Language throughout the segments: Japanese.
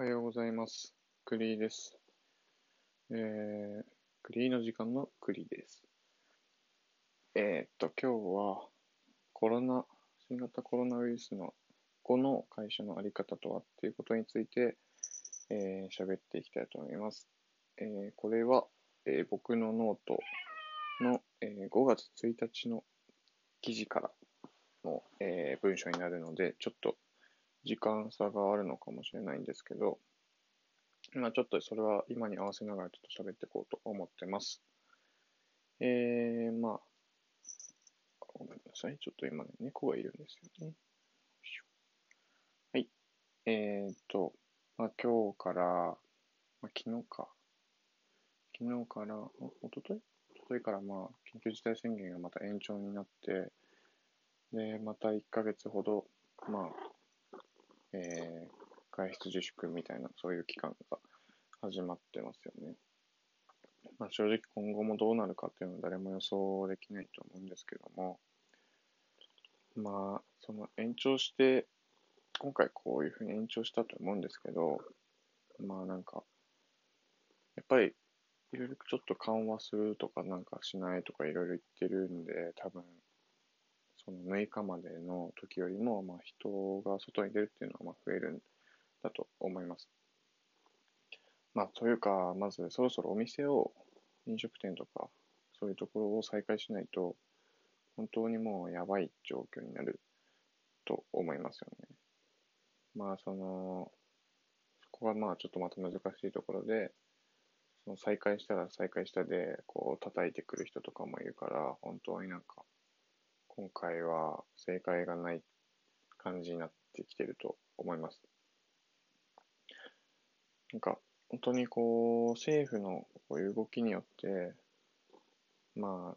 おはようございます。クリーです。クリーの時間のクリーです。今日は新型コロナウイルスの後の会社の在り方とはっていうことについて喋っていきたいと思います。これは、僕のノートの、5月1日の記事からの、文章になるので、ちょっと時間差があるのかもしれないんですけど、ちょっとそれは今に合わせながらちょっと喋っていこうと思ってます。ごめんなさい。ちょっと今ね、猫がいるんですよね。はい。今日から、おとといから緊急事態宣言がまた延長になって、で、また1ヶ月ほど、外出自粛みたいな、そういう期間が始まってますよね。正直今後もどうなるかっていうのは誰も予想できないと思うんですけども、その延長して、今回こういうふうに延長したと思うんですけど、やっぱりいろいろちょっと緩和するとかしないとかいろいろ言ってるんで、多分、その6日までの時よりも、人が外に出るっていうのは増えるんだと思います。というか、まずそろそろお店を、飲食店とか、そういうところを再開しないと、本当にもうやばい状況になると思いますよね。そこがちょっとまた難しいところで、その再開したら再開したで、叩いてくる人とかもいるから、本当に今回は正解がない感じになってきてると思います。本当に政府のこういう動きによって、生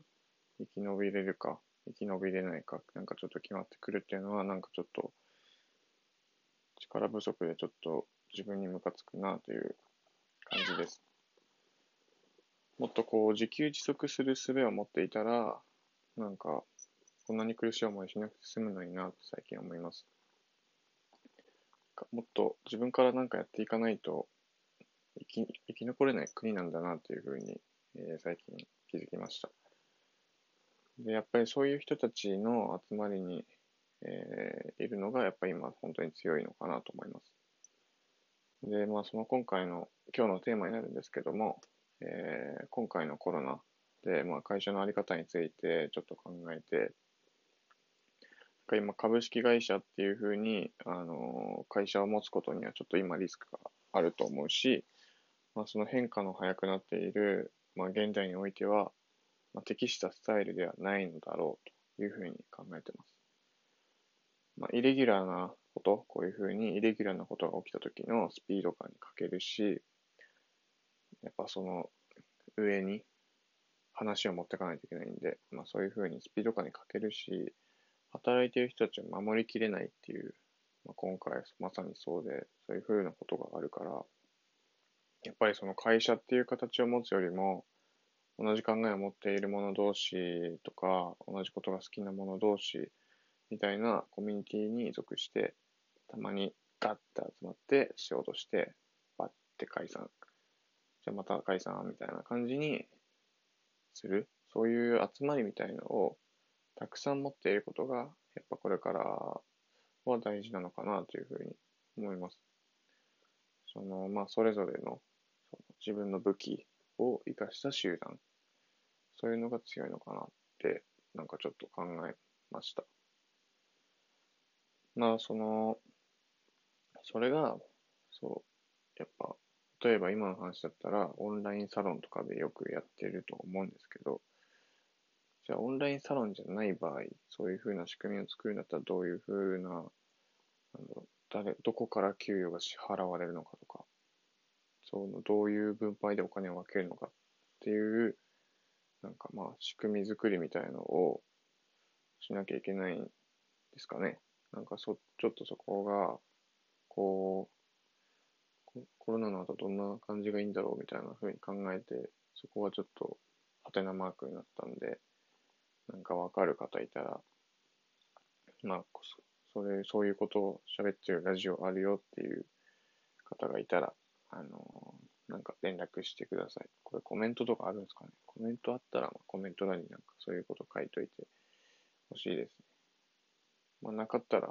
き延びれるか、生き延びれないか、ちょっと決まってくるっていうのは、ちょっと、力不足でちょっと自分にムカつくなという感じです。もっと自給自足する術を持っていたら、こんなに苦しい思いしなくて済むのになって最近思います。もっと自分からやっていかないと生き残れない国なんだなっていうふうに、最近気づきました。で、やっぱりそういう人たちの集まりに、いるのがやっぱり今本当に強いのかなと思います。で、その今日のテーマになるんですけども、今回のコロナで、会社の在り方についてちょっと考えて、今株式会社っていうふうに、会社を持つことにはちょっと今リスクがあると思うし、その変化の早くなっている、現代においては、適したスタイルではないのだろうというふうに考えてます。イレギュラーなこと、こういうふうにイレギュラーなことが起きた時のスピード感に欠けるし、やっぱその上に話を持っていかないといけないんで、そういうふうにスピード感に欠けるし、働いている人たちを守りきれないっていう、今回まさにそうで、そういうふうなことがあるから、やっぱりその会社っていう形を持つよりも、同じ考えを持っている者同士とか、同じことが好きな者同士みたいなコミュニティに属して、たまにガッと集まって仕事して、バッて解散。じゃあまた解散みたいな感じにする。そういう集まりみたいのを、たくさん持っていることが、やっぱこれからは大事なのかなというふうに思います。それぞれの自分の武器を生かした集団、そういうのが強いのかなって、ちょっと考えました。それが、やっぱ、例えば今の話だったら、オンラインサロンとかでよくやってると思うんですけど、じゃあオンラインサロンじゃない場合、そういうふうな仕組みを作るんだったらどういうふうな、どこから給与が支払われるのかとか、どういう分配でお金を分けるのかっていう、仕組み作りみたいのをしなきゃいけないんですかね。ちょっとそこが、コロナの後どんな感じがいいんだろうみたいなふうに考えて、そこはちょっと、ハテナマークになったんで、わかる方いたら、そういうことを喋ってるラジオあるよっていう方がいたら、なんか連絡してください。これコメントとかあるんですかね。コメントあったら、コメント欄になんかそういうこと書いといてほしいですね。なかったら、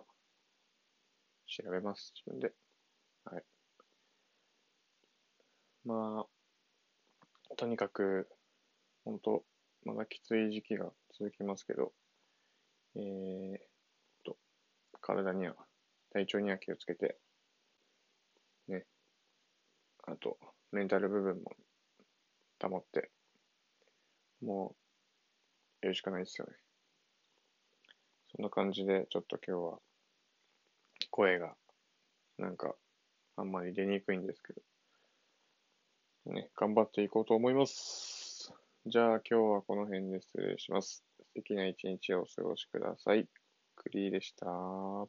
調べます。自分で。はい。とにかく、本当まだきつい時期が続きますけど、体調には気をつけて、ね。あと、メンタル部分も保って、もう、やるしかないですよね。そんな感じで、ちょっと今日は、声が、なんか、あんまり出にくいんですけど、ね、頑張っていこうと思います。じゃあ、今日はこの辺で失礼します。素敵な一日をお過ごしください。クリーでした。